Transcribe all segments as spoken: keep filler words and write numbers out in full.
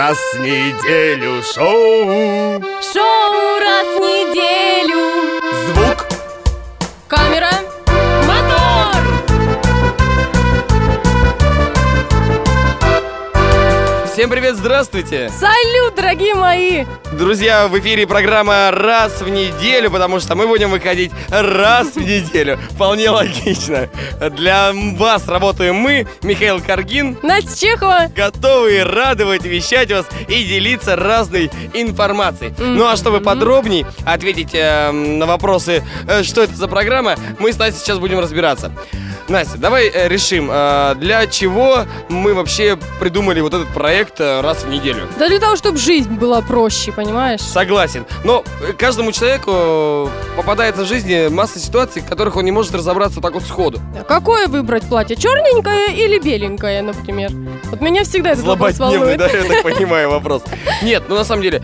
раз в неделю шоу. Шоу раз в неделю. Звук. Камера. Мотор. Всем привет, здравствуйте. Салют, дорогие мои. Друзья, в эфире программа «Раз в неделю», потому что мы будем выходить раз в неделю. Вполне логично. Для вас работаем мы, Михаил Каргин, Настя Чехова. Готовы радовать, вещать вас и делиться разной информацией. Mm-hmm. Ну а чтобы подробнее ответить э, на вопросы, э, что это за программа, мы с Настей сейчас будем разбираться. Настя, давай э, решим, э, для чего мы вообще придумали вот этот проект э, «Раз в неделю». Да для того, чтобы жизнь была проще, понятно. Понимаешь? Согласен. Но каждому человеку попадается в жизни масса ситуаций, в которых он не может разобраться так вот сходу. А какое выбрать платье? Черненькое или беленькое, например? Вот меня всегда этот вопрос волнует. Да, я так понимаю вопрос. Нет, ну на самом деле,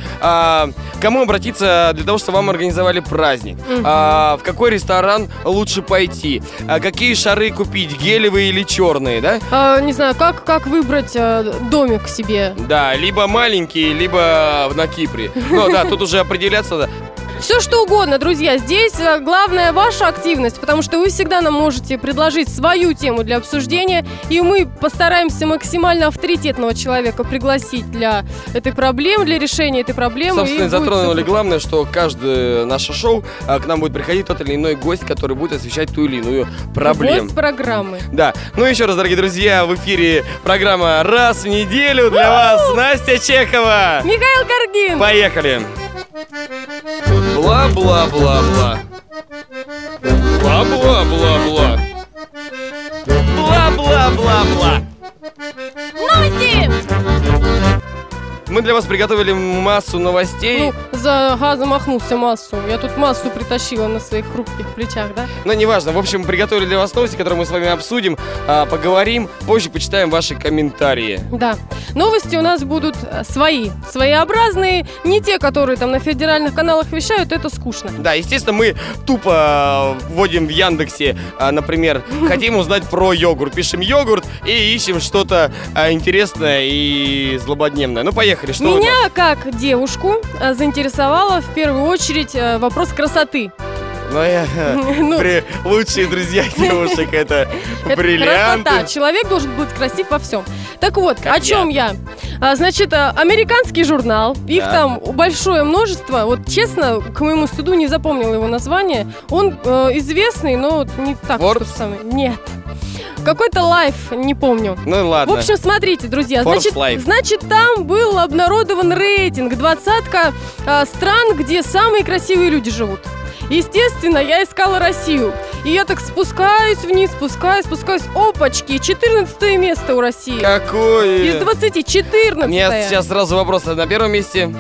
кому обратиться для того, чтобы вам организовали праздник? В какой ресторан лучше пойти? Какие шары купить, гелевые или черные, да? Не знаю, как выбрать домик себе? Да, либо маленький, либо на Кипре. Ну да, тут уже определяться надо. Все что угодно, друзья, здесь главное ваша активность, потому что вы всегда нам можете предложить свою тему для обсуждения, и мы постараемся максимально авторитетного человека пригласить для этой проблемы, для решения этой проблемы. Собственно, затронули главное, что каждое наше шоу а, к нам будет приходить тот или иной гость, который будет освещать ту или иную проблему. Гость программы. Да. Ну еще раз, дорогие друзья, в эфире программа «Раз в неделю». Для вас Настя Чехова, Михаил Каргин. Поехали. Бла-бла-бла-бла. Бла-бла-бла-бла. Бла-бла-бла-бла. Новости! Мы для вас приготовили массу новостей. Ну, за газом махнулся массу. Я тут массу притащила на своих хрупких плечах, да? Ну, неважно. В общем, приготовили для вас новости, которые мы с вами обсудим, поговорим, позже почитаем ваши комментарии. Да. Новости у нас будут свои, своеобразные, не те, которые там на федеральных каналах вещают, это скучно. Да, естественно, мы тупо вводим в Яндексе, например, хотим узнать про йогурт, пишем йогурт и ищем что-то интересное и злободневное. Ну, поехали, что вы... Меня, как девушку, заинтересовало в первую очередь вопрос красоты. Но я, ну, при, лучшие друзья девушек — это бриллианты. Красота. Человек должен быть красив во всем. Так вот, как о чем я? я? А, значит, американский журнал, их да. там большое множество. Вот честно, к моему стыду не запомнила его название. Он э, известный, но не так. Forbes? Самый. Нет. Какой-то лайф, не помню. Ну ладно. В общем, смотрите, друзья, значит, значит, там был обнародован рейтинг двадцатка э, стран, где самые красивые люди живут. Естественно, я искала Россию. И я так спускаюсь вниз, спускаюсь, спускаюсь. Опачки, четырнадцатое место у России. Какое? Из двадцати, четырнадцатое. Нет, сейчас сразу вопрос. На первом месте?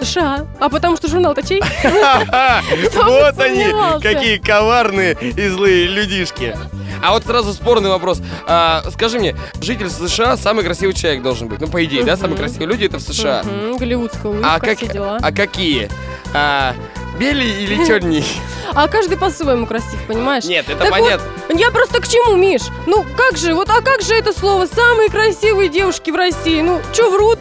США. А потому что журнал-то чей? Вот они, какие коварные и злые людишки. А вот сразу спорный вопрос. А, скажи мне, житель США самый красивый человек должен быть. Ну, по идее, uh-huh. да, самые красивые люди — это в США. Uh-huh. Голливудская улыбка, а как, все дела. А какие? А, белый или черный? А каждый по-своему красив, понимаешь? Нет, это так понятно. Вот, я просто к чему, Миш? Ну, как же, вот, а как же это слово «самые красивые девушки в России»? Ну, что врут?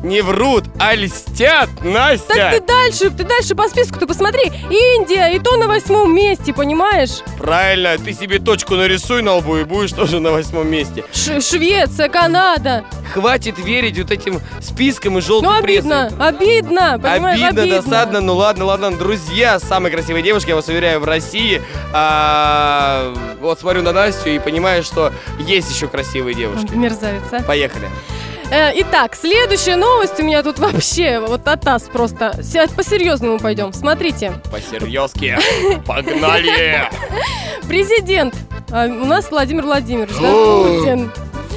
Не врут, а льстят, Настя! Так ты дальше, ты дальше по списку-то посмотри. Индия, и то на восьмом месте, понимаешь? Правильно, ты себе точку нарисуй на лбу и будешь тоже на восьмом месте. Ш- Швеция, Канада. Хватит верить вот этим спискам и желтым прессам. Ну, обидно, обидно, понимаешь, обидно. Обидно, досадно, ну ладно, ладно. Друзья, самые красивые девушки, я вас уверяю, в России. А, вот смотрю на Настю и понимаю, что есть еще красивые девушки. Мерзавец, а? Поехали. Итак, следующая новость у меня тут вообще вот атас просто. По-серьезному пойдем, смотрите. По-серьезки, погнали! Президент, у нас Владимир Владимирович, да, Путин.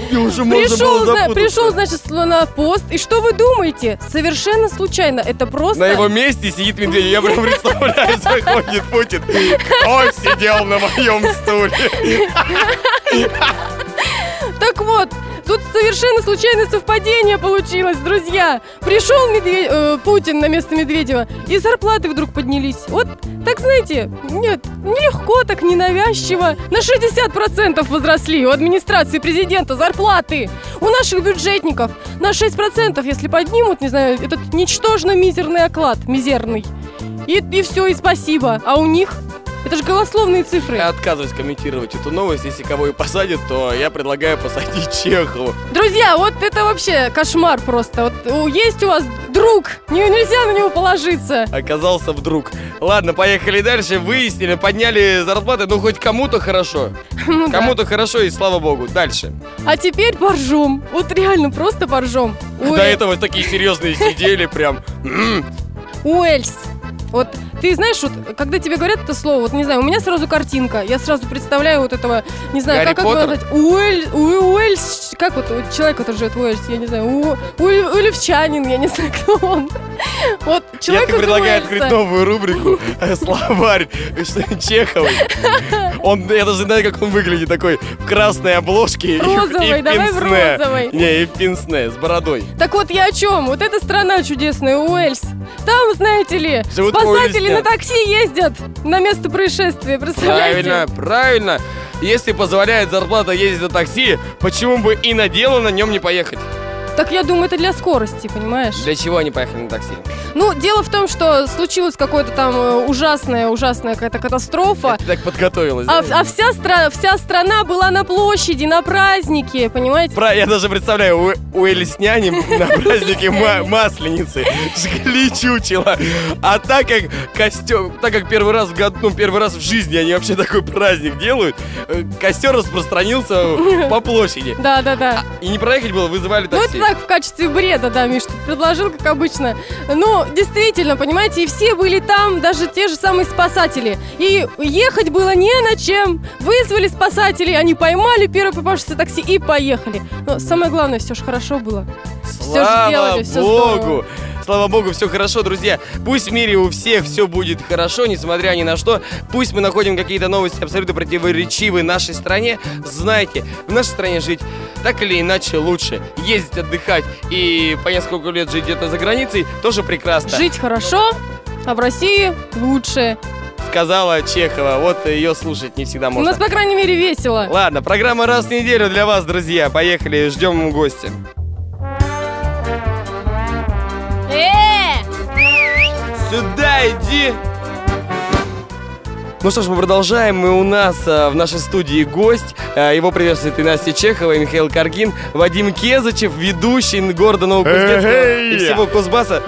Пришел, за, пришел, значит, на пост. И что вы думаете? Совершенно случайно. Это просто... На его месте сидит Медведев. Я прям представляю, заходит Путин. Он сидел на моем стуле. Так вот, Тут совершенно случайное совпадение получилось, друзья. Пришел Медве... э, Путин на место Медведева, и зарплаты вдруг поднялись. Вот так, знаете, нет, нелегко, так ненавязчиво. На шестьдесят процентов возросли у администрации президента зарплаты. У наших бюджетников на шесть процентов, если поднимут, не знаю, этот ничтожно мизерный оклад, мизерный. И, и все, и спасибо. А у них... Это же голословные цифры. Я отказываюсь комментировать эту новость. Если кого и посадят, то я предлагаю посадить Чехову. Друзья, вот это вообще кошмар просто. Вот есть у вас друг, нельзя на него положиться. Оказался вдруг. Ладно, поехали дальше. Выяснили, подняли зарплаты. Ну, хоть кому-то хорошо. Ну, кому-то да. хорошо, и слава богу. Дальше. А теперь поржем. Вот реально просто поржем. Уэль... До этого такие серьезные сидели прям. Уэльс. Вот ты знаешь, вот, когда тебе говорят это слово, вот не знаю, у меня сразу картинка, я сразу представляю вот этого, не знаю, Гарри как Поттер? Это Уэль, Уэльс, как вот человек, который живет в Уэльсе, я не знаю, у, у, Уэльсчанин, я не знаю, кто он. Вот, человек я тебе предлагаю открыть новую рубрику «Словарь Чеховой». Он, я даже знаю, как он выглядит, такой в красной обложке. Розовый, и, и давай пенсне. В розовой. Не, и в пенсне, с бородой. Так вот я о чем? Вот эта страна чудесная, Уэльс. Там, знаете ли, живут спасатели на такси ездят на место происшествия, представляете? Правильно, правильно. Если позволяет зарплата ездить на такси, почему бы и на дело на нем не поехать? Так я думаю, это для скорости, понимаешь? Для чего они поехали на такси? Ну, дело в том, что случилась какая-то там ужасная-ужасная какая-то катастрофа. Я так подготовилась. А, да? а вся, стра- вся страна была на площади, на празднике, понимаете? Про, я даже представляю, у, у элисняне на празднике Масленицы жгли чучело. А так как костер, так как первый раз в году, ну, первый раз в жизни они вообще такой праздник делают, костер распространился по площади. Да-да-да. И не проехать было, вызывали такси. Так, в качестве бреда, да, Миш, ты предложил, как обычно. Ну, действительно, понимаете, и все были там, даже те же самые спасатели. И ехать было не на чем. Вызвали спасателей, они поймали первое попавшееся такси и поехали. Но самое главное, все же хорошо было. Слава все же делали, все здорово. Слава богу, все хорошо, друзья. Пусть в мире у всех все будет хорошо, несмотря ни на что. Пусть мы находим какие-то новости абсолютно противоречивые нашей стране. Знайте, в нашей стране жить так или иначе лучше. Ездить, отдыхать и по несколько лет жить где-то за границей тоже прекрасно. Жить хорошо, а в России лучше. Сказала Чехова, вот ее слушать не всегда можно. У нас, по крайней мере, весело. Ладно, программа «Раз в неделю» для вас, друзья. Поехали, ждем гостя. Сюда иди! Ну что ж, мы продолжаем. И у нас а, в нашей студии гость. А, его приветствует и Настя Чехова, и Михаил Каргин, Вадим Кезачев, ведущий города Новокузнецка и всего Кузбасса.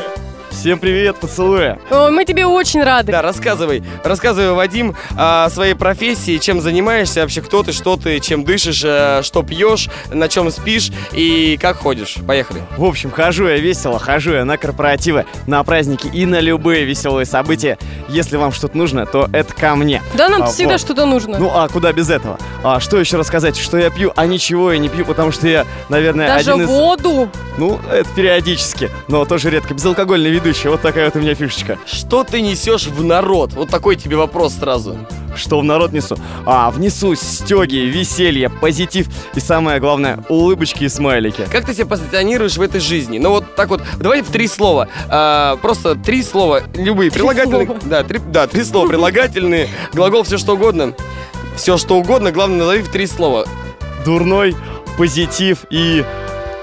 Всем привет, поцелуя. О, мы тебе очень рады. Да, рассказывай, рассказывай, Вадим, о своей профессии, чем занимаешься вообще, кто ты, что ты, чем дышишь, что пьешь, на чем спишь и как ходишь. Поехали. В общем, хожу я весело, хожу я на корпоративы, на праздники и на любые веселые события. Если вам что-то нужно, то это ко мне. Да, нам а, всегда вот. Что-то нужно. Ну, а куда без этого? А, что еще рассказать, что я пью, а ничего я не пью, потому что я, наверное, даже один из... Даже воду? Ну, это периодически, но тоже редко. Безалкогольный вид. Вот такая вот у меня фишечка. Что ты несешь в народ? Вот такой тебе вопрос сразу. Что в народ несу? А, внесу стёги, веселье, позитив и, самое главное, улыбочки и смайлики. Как ты себя позиционируешь в этой жизни? Ну вот так вот, давай в три слова. А, просто три слова, любые три прилагательные слова. Да, три, да, три слова, прилагательные, глагол, все что угодно. Все что угодно, главное, назови в три слова. Дурной, позитив и...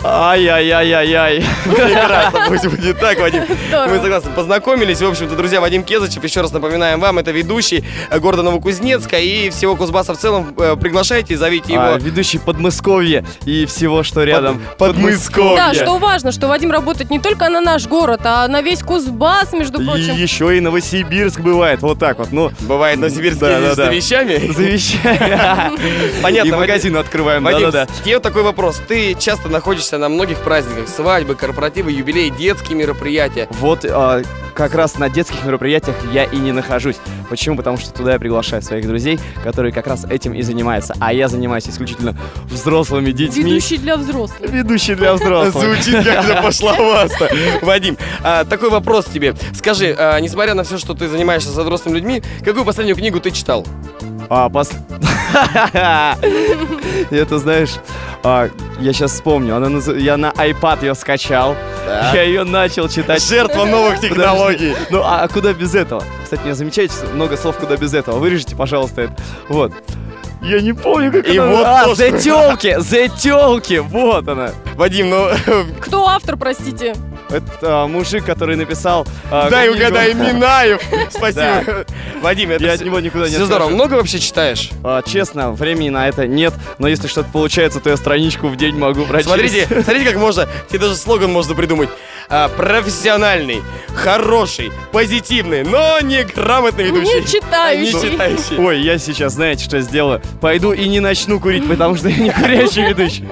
Ай-яй-яй-яй-яй. Прекрасно, пусть будет так, Вадим. Здорово. Мы согласны, познакомились. В общем-то, друзья, Вадим Кезачев, еще раз напоминаем вам, это ведущий города Новокузнецка и всего Кузбасса в целом. Приглашайте, зовите его. А, ведущий Подмосковья и всего, что рядом. Под... Подмосковья. Да, что важно, что Вадим работает не только на наш город, а на весь Кузбасс, между прочим. И еще и Новосибирск бывает, вот так вот. Ну, бывает Новосибирск да, да, за да. вещами. За вещами. Понятно. И магазин открываем. Вадим, тебе такой вопрос. Ты часто находишься на многих праздниках: свадьбы, корпоративы, юбилеи, детские мероприятия. Вот а, как раз на детских мероприятиях я и не нахожусь. Почему? Потому что туда я приглашаю своих друзей, которые как раз этим и занимаются. А я занимаюсь исключительно взрослыми детьми. Ведущий для взрослых. Ведущий для взрослых. Звучит как-то пошловато. Вадим, такой вопрос тебе. Скажи, несмотря на все, что ты занимаешься со взрослыми людьми, какую последнюю книгу ты читал? Это, знаешь, я сейчас вспомню. Я на iPad ее скачал. Я ее начал читать. Жертва новых технологий. Ну, а куда без этого? Кстати, меня замечаете, много слов «куда без этого». Вырежите, пожалуйста, это. Вот. Я не помню, как и она... Вот а, тоже... The Тёлки! The Тёлки! Вот она! Вадим, ну... Кто автор, простите? Это а, мужик, который написал... А, Дай книгу. Угадай, Минаев! Спасибо! Да. Вадим, это я от него никуда не отхожу. Все здорово. Много вообще читаешь? А, честно, времени на это нет, но если что-то получается, то я страничку в день могу прочесть. Смотрите, смотрите, как можно... Тебе даже слоган можно придумать. А, профессиональный, хороший, позитивный, но неграмотный ведущий. Не читающий. Не читающий. Ой, я сейчас, знаете, что сделаю? Пойду и не начну курить, потому что я не курящий ведущий.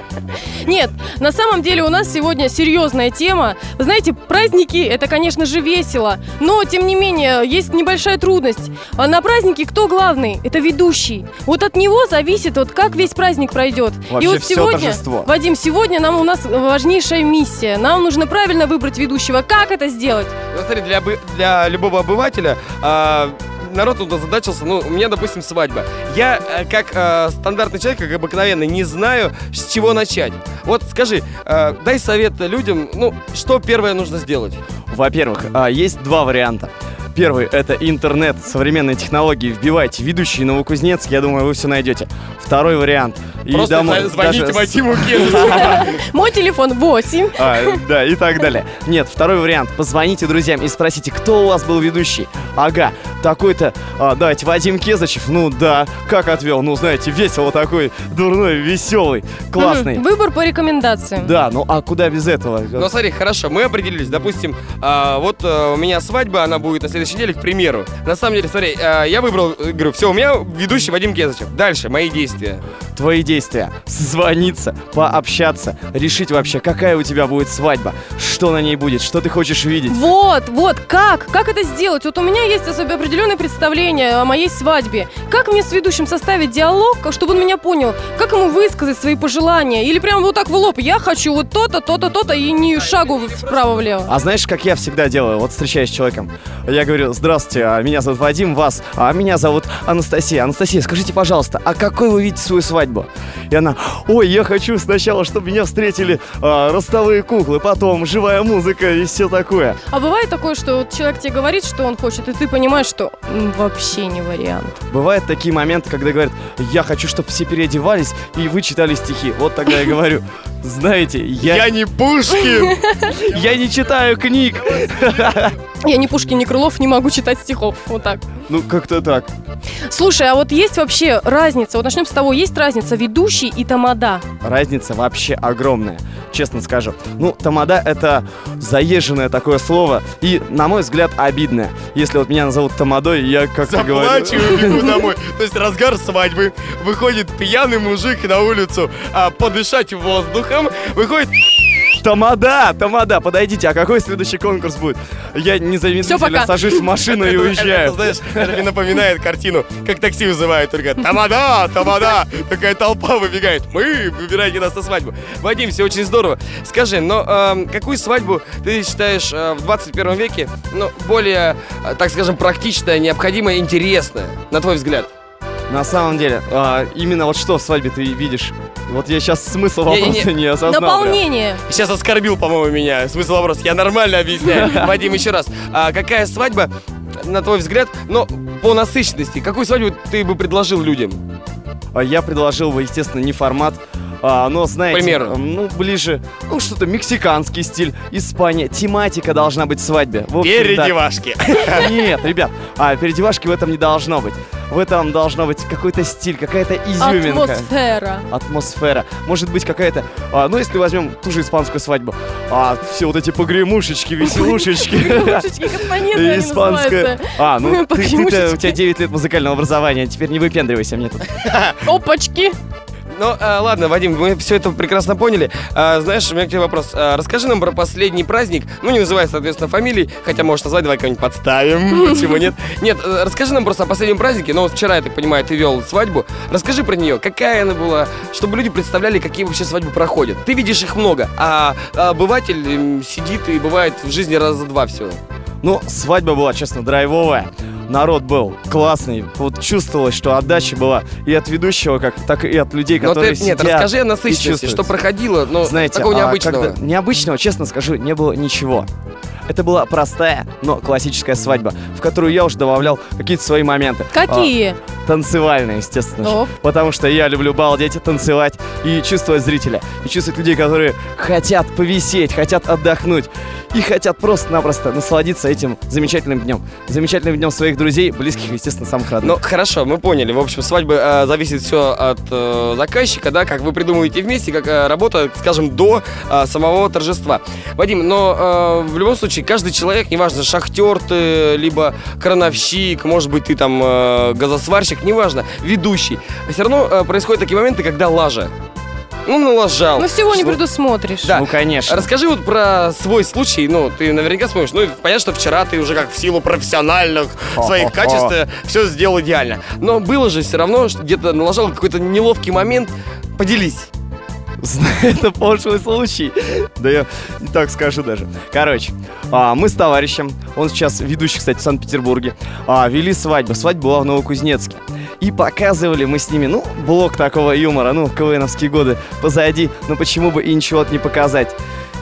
Нет, на самом деле у нас сегодня серьезная тема. Вы знаете, праздники, это, конечно же, весело, но, тем не менее, есть небольшая трудность. А на празднике кто главный? Это ведущий. Вот от него зависит, вот как весь праздник пройдет. Вообще и вот сегодня, торжество. Вадим, сегодня нам у нас важнейшая миссия. Нам нужно правильно выбрать ведущего. Как это сделать? Ну, смотри, для, для любого обывателя... А... Народ тут озадачился, ну, у меня, допустим, свадьба. Я, как э, стандартный человек, как обыкновенный, не знаю, с чего начать. Вот скажи, э, дай совет людям, ну, что первое нужно сделать? Во-первых, есть два варианта. Первый – это интернет, современные технологии. Вбивайте «Ведущий Новокузнец», я думаю, вы все найдете. Второй вариант. Просто и домой, звоните даже... Вадиму Кезачеву. Мой телефон восемь. А, да, и так далее. Нет, второй вариант. Позвоните друзьям и спросите, кто у вас был ведущий. Ага, такой-то, а, давайте, Вадим Кезачев. Ну да, как отвел? Ну, знаете, весело такой, дурной, веселый, классный. Угу. Выбор по рекомендациям. Да, ну а куда без этого? Ну, смотри, хорошо, мы определились. Допустим, а, вот а, у меня свадьба, она будет на следующий недели, к примеру. На самом деле, смотри, я выбрал, говорю, все, у меня ведущий Вадим Кезачев. Дальше, мои действия. Твои действия. Созвониться, пообщаться, решить вообще, какая у тебя будет свадьба, что на ней будет, что ты хочешь видеть. Вот, вот, как? Как это сделать? Вот у меня есть особо определенное представление о моей свадьбе. Как мне с ведущим составить диалог, чтобы он меня понял? Как ему высказать свои пожелания? Или прям вот так в лоб, я хочу вот то-то, то-то, то-то, и не шагу вправо-влево. А знаешь, как я всегда делаю, вот встречаюсь с человеком, я говорю: здравствуйте, меня зовут Вадим, вас, а меня зовут Анастасия. Анастасия, скажите, пожалуйста, а какой вы видите свою свадьбу? И она: ой, я хочу сначала, чтобы меня встретили а, ростовые куклы, потом живая музыка и все такое. А бывает такое, что вот человек тебе говорит, что он хочет, и ты понимаешь, что вообще не вариант? Бывают такие моменты, когда говорят: я хочу, чтобы все переодевались и вы читали стихи. Вот тогда я говорю: знаете, я... Я не Пушкин! Я не читаю книг! Я не Пушкин, не Крылов, не могу читать стихов. Вот так. Ну, как-то так. Слушай, а вот есть вообще разница? Вот начнем с того, есть разница ведущий и тамада? Разница вообще огромная, честно скажу. Ну, тамада — это заезженное такое слово и, на мой взгляд, обидное. Если вот меня назовут тамадой, я как-то говорю... Заплачу и бегу домой. То есть разгар свадьбы, выходит пьяный мужик на улицу подышать воздухом, выходит... Тамада, тамада, подойдите, а какой следующий конкурс будет? Я незамедлительно сажусь в машину и уезжаю. Знаешь, это мне напоминает картину, как такси вызывают, только тамада, тамада, такая толпа выбегает. Мы, выбирайте нас на свадьбу. Вадим, все очень здорово. Скажи, но какую свадьбу ты считаешь в двадцать первом веке более, так скажем, практичная, необходимая, интересная, на твой взгляд? На самом деле, а, именно вот что в свадьбе ты видишь? Вот я сейчас смысл вопроса не, не, не осознал. Дополнение. Прям. Сейчас оскорбил, по-моему, меня. Смысл вопроса. Я нормально объясняю. Вадим, еще раз. А какая свадьба, на твой взгляд, но по насыщенности? Какую свадьбу ты бы предложил людям? Я предложил бы, естественно, не формат. А, но, знаете, примеру. Ну, ближе, ну, что-то мексиканский стиль, Испания. Тематика должна быть в свадьбе. В общем, передевашки. Да. Нет, ребят, а передевашки в этом не должно быть. В этом должно быть какой-то стиль, какая-то изюминка. Атмосфера. Атмосфера. Может быть, какая-то... А, ну, если возьмем ту же испанскую свадьбу. А, все вот эти погремушечки, веселушечки. Погремушечки, компоненты они называются. А, ну, у тебя девять лет музыкального образования, теперь не выпендривайся мне тут. Опачки. Ну, а, ладно, Вадим, мы все это прекрасно поняли. А, знаешь, у меня к тебе вопрос. А, расскажи нам про последний праздник. Ну, не называй, соответственно, фамилий, хотя можешь назвать, давай кого-нибудь подставим. Почему нет? Нет, расскажи нам просто о последнем празднике. Ну, вот вчера, я так понимаю, ты вел свадьбу. Расскажи про нее, какая она была, чтобы люди представляли, какие вообще свадьбы проходят. Ты видишь их много, а обыватель сидит и бывает в жизни раза два всего. Но свадьба была, честно, драйвовая. Народ был классный. Вот чувствовалось, что отдача была и от ведущего, как, так и от людей, но которые ты, сидят. Нет, расскажи о насыщенности, что проходило, но знаете, такого необычного. Когда, необычного, честно скажу, не было ничего. Это была простая, но классическая свадьба, в которую я уже добавлял какие-то свои моменты. Какие? А, танцевальные, естественно же. Потому что я люблю балдеть и танцевать, и чувствовать зрителя, и чувствовать людей, которые хотят повисеть, хотят отдохнуть, и хотят просто-напросто насладиться этим замечательным днем. Замечательным днем своих друзей, близких, естественно, самых родных. Ну, хорошо, мы поняли. В общем, свадьба э, зависит все от э, заказчика, да, как вы придумываете вместе, как э, работа, скажем, до э, самого торжества. Вадим, но э, в любом случае, каждый человек, неважно, шахтер ты, либо крановщик, может быть, ты там э, газосварщик, неважно, ведущий, все равно э, происходят такие моменты, когда лажа. Ну, налажал. Ну, всего что? Не предусмотришь. Да. Ну, конечно. Расскажи вот про свой случай. Ну, ты наверняка вспомнишь. Ну, понятно, что вчера ты уже как в силу профессиональных своих качеств все сделал идеально. Но было же все равно, что где-то налажал какой-то неловкий момент. Поделись. Это пошлый случай. Да я не так скажу даже. Короче, а, мы с товарищем, он сейчас ведущий, кстати, в Санкт-Петербурге, а, вели свадьбу. Свадьба была в Новокузнецке. И показывали мы с ними, ну, блок такого юмора, ну, КВНовские годы позади, но почему бы и ничего-то не показать.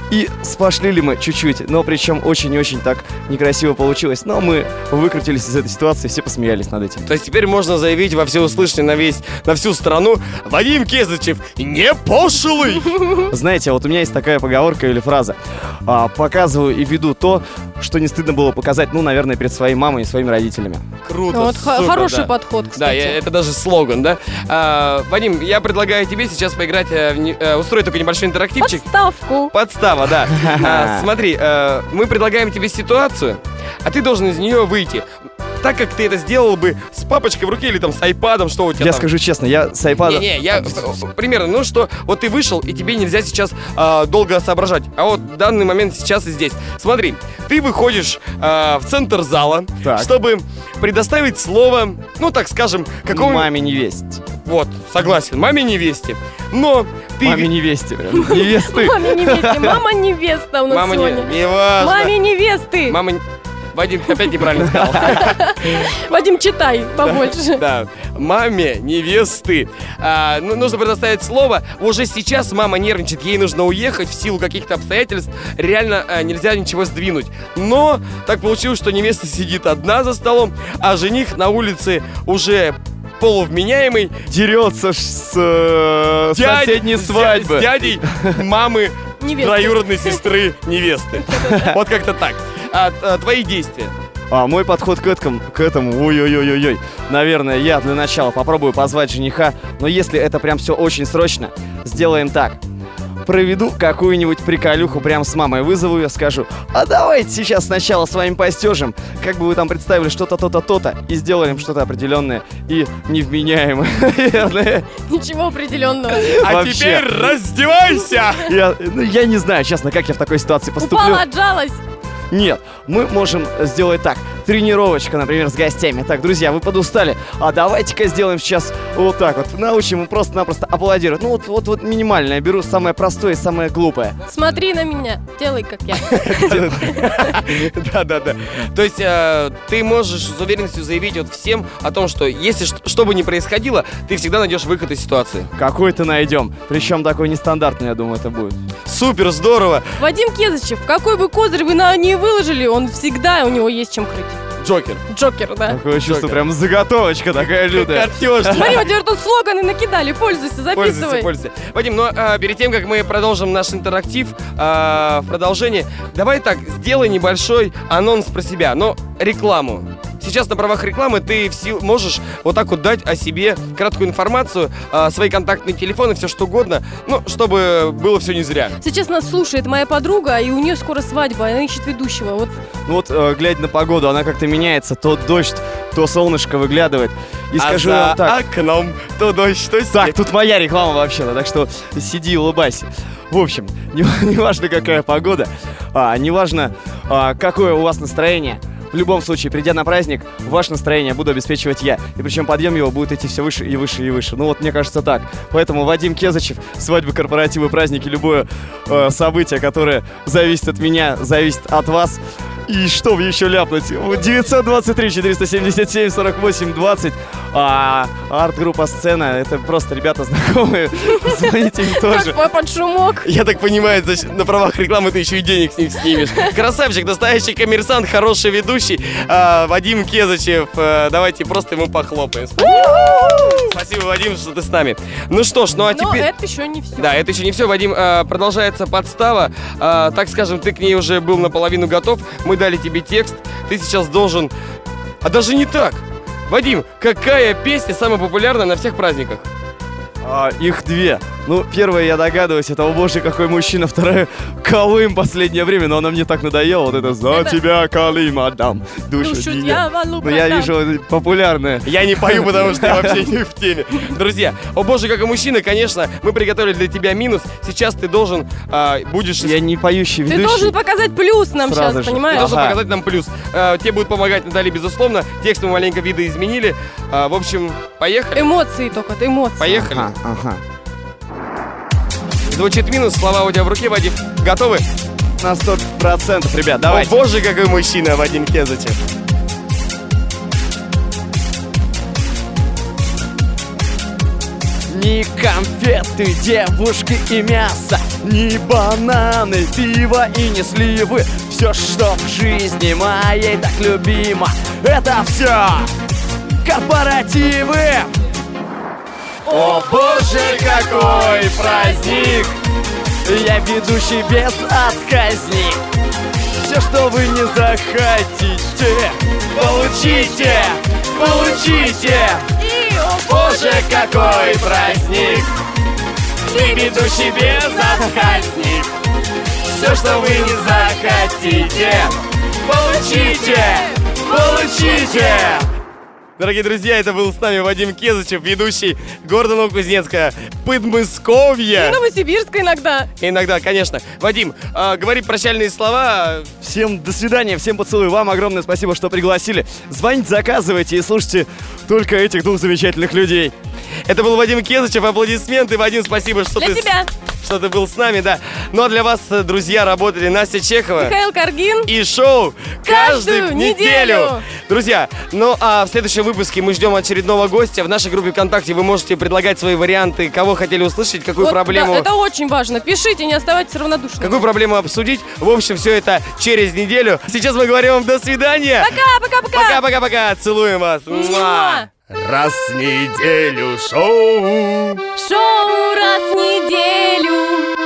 И спошлили мы чуть-чуть, но причем очень и очень так некрасиво получилось. Но мы выкрутились из этой ситуации, все посмеялись над этим. То есть теперь можно заявить во всеуслышание на весь, на всю страну: Вадим Кезачев не пошлый! Знаете, вот у меня есть такая поговорка или фраза: показываю и веду то, что не стыдно было показать, ну, наверное, перед своей мамой и своими родителями. Круто, вот супер, хороший да. подход, кстати. Да, я, это даже слоган, да? А, Вадим, я предлагаю тебе сейчас поиграть, а, устроить такой небольшой интерактивчик. Подставку. Подстава, да. А, смотри, а, мы предлагаем тебе ситуацию, а ты должен из нее выйти. Так как ты это сделал бы с папочкой в руке или там с айпадом, что у тебя я там? Скажу честно, я с айпадом... Не-не, я примерно, ну что, вот ты вышел, и тебе нельзя сейчас э, долго соображать. А вот данный момент сейчас и здесь. Смотри, ты выходишь э, в центр зала, так. чтобы предоставить слово, ну так скажем, какому... Маме невесте. Вот, согласен, маме невесте. Но ты... Маме невесте, прям. Невесты. Маме невесте, мама невеста у нас сегодня. Неважно. Маме невесты. Мама... Вадим, ты опять неправильно сказал. Вадим, читай побольше. Да, да. Маме невесты. А, нужно предоставить слово. Уже сейчас мама нервничает, ей нужно уехать в силу каких-то обстоятельств. Реально а, нельзя ничего сдвинуть. Но так получилось, что невеста сидит одна за столом, а жених на улице уже... полувменяемый, дерется с э, дядь, соседней свадьбы. С дядей мамы троюродной сестры невесты. Вот как-то так. А, а, твои действия? А, мой подход к этому, к этому, ой-ой-ой-ой-ой. Наверное, я для начала попробую позвать жениха, но если это прям все очень срочно, сделаем так. Проведу какую-нибудь приколюху прям с мамой, вызову ее, скажу: а давайте сейчас сначала с вами постежим, как бы вы там представили что-то, то-то, то-то, и сделаем что-то определенное и невменяемое. Ничего определенного. А теперь раздевайся! Я не знаю, честно, как я в такой ситуации поступлю. Упала, отжалась. Нет, мы можем сделать так. Тренировочка, например, с гостями. Так, друзья, вы подустали. А давайте-ка сделаем сейчас вот так вот. Научим его просто-напросто аплодировать. Ну вот, вот, вот минимально. Я беру самое простое и самое глупое. Смотри на меня, делай как я. Да-да-да. То есть ты можешь с уверенностью заявить вот всем о том, что если что бы ни происходило, ты всегда найдешь выход из ситуации. Какой-то найдем. Причем такой нестандартный, я думаю, это будет. Супер, здорово. Вадим Кезачев, какой бы козырь вы на не выложили, он всегда, у него есть чем крыть. Джокер. Джокер, да. Такое Джокер. Чувство, прям заготовочка такая лютая. Картёжка. Смотри, вот тебе тут слоганы накидали, пользуйся, записывай. Пользуйся, пользуйся. Вадим, но а, перед тем, как мы продолжим наш интерактив, а, в продолжении, давай так, сделай небольшой анонс про себя, но рекламу. Сейчас на правах рекламы ты в сил, можешь вот так вот дать о себе краткую информацию, э, свои контактные телефоны, все что угодно, ну, чтобы было все не зря. Сейчас нас слушает моя подруга, и у нее скоро свадьба, она ищет ведущего. Вот, ну вот э, глядя на погоду, она как-то меняется, то дождь, то солнышко выглядывает. И а скажу за вам так, окном то дождь, то снег. Так, тут моя реклама вообще-то, так что сиди и улыбайся. В общем, не, не важно, какая погода, а, не важно, а, какое у вас настроение. В любом случае, придя на праздник, ваше настроение буду обеспечивать я. И причем подъем его будет идти все выше и выше и выше. Ну вот, мне кажется, так. Поэтому Вадим Кезачев, свадьбы, корпоративы, праздники, любое э, событие, которое зависит от меня, зависит от вас. И что вы еще ляпнуть? девять два три четыре семь семь сорок восемь двадцать. А арт-группа «Сцена» — это просто ребята знакомые. Звоните им тоже. Как под шумок. Я так понимаю, на правах рекламы ты еще и денег с них снимешь. Красавчик, настоящий коммерсант, хороший ведущий. Вадим Кезачев. Давайте просто ему похлопаем. Спасибо, Вадим, что ты с нами. Ну что ж, ну а теперь... Но это еще не все. Да, это еще не все, Вадим. Продолжается подстава. Так скажем, ты к ней уже был наполовину готов. Мы дали тебе текст. Ты сейчас должен... А даже не так. Вадим, какая песня самая популярная на всех праздниках? А, их две. Ну, первая, я догадываюсь, это «О боже, какой мужчина». Вторая — «Колым» последнее время, но она мне так надоела. Вот это «За это... тебя, Колым, отдам душу, душу дьяволу». Но я вижу, популярная. Я не пою, потому что я вообще не в теме. Друзья, «О боже, какой мужчина», конечно, мы приготовили для тебя минус. Сейчас ты должен, а, будешь... Я не поющий ведущий. Ты должен показать плюс нам сейчас, понимаешь? Ты должен показать нам плюс. А, тебе будет помогать Наталья, безусловно. Текст мы маленько видоизменили. А, в общем, поехали. Эмоции только, это эмоции. Поехали. Ага, ага. Звучит минус, слова у тебя в руке, Вадим. Готовы? На сто процентов, ребят, давайте. О боже, какой мужчина, Вадим Кезачев. Ни конфеты, девушки и мясо, ни бананы, пиво и не сливы. Все, что в жизни моей так любимо, это все корпоративы. О боже, какой праздник! Я ведущий безотказник. Все, что вы не захотите, получите, получите. И о боже, какой праздник! Ты ведущий безотказник. Все, что вы не захотите, получите, получите. Дорогие друзья, это был с нами Вадим Кезачев, ведущий города Кузнецка, Подмосковья. И Новосибирска иногда. Иногда, конечно. Вадим, э, говори прощальные слова. Всем до свидания, всем поцелуй. Вам огромное спасибо, что пригласили. Звоните, заказывайте и слушайте только этих двух замечательных людей. Это был Вадим Кезачев. Аплодисменты. Вадим, спасибо, что для ты... тебя. Что ты был с нами, да. Ну а для вас, друзья, работали Настя Чехова, Михаил Каргин и шоу «Каждую неделю». Друзья, ну а в следующем выпуске мы ждем очередного гостя. В нашей группе ВКонтакте вы можете предлагать свои варианты, кого хотели услышать, какую вот, проблему... Да, это очень важно. Пишите, не оставайтесь равнодушными. Какую проблему обсудить. В общем, все это через неделю. Сейчас мы говорим вам до свидания. Пока, пока, пока. Пока, пока, пока. Целуем вас. Муа. Раз в неделю шоу. Шоу «Раз в неделю».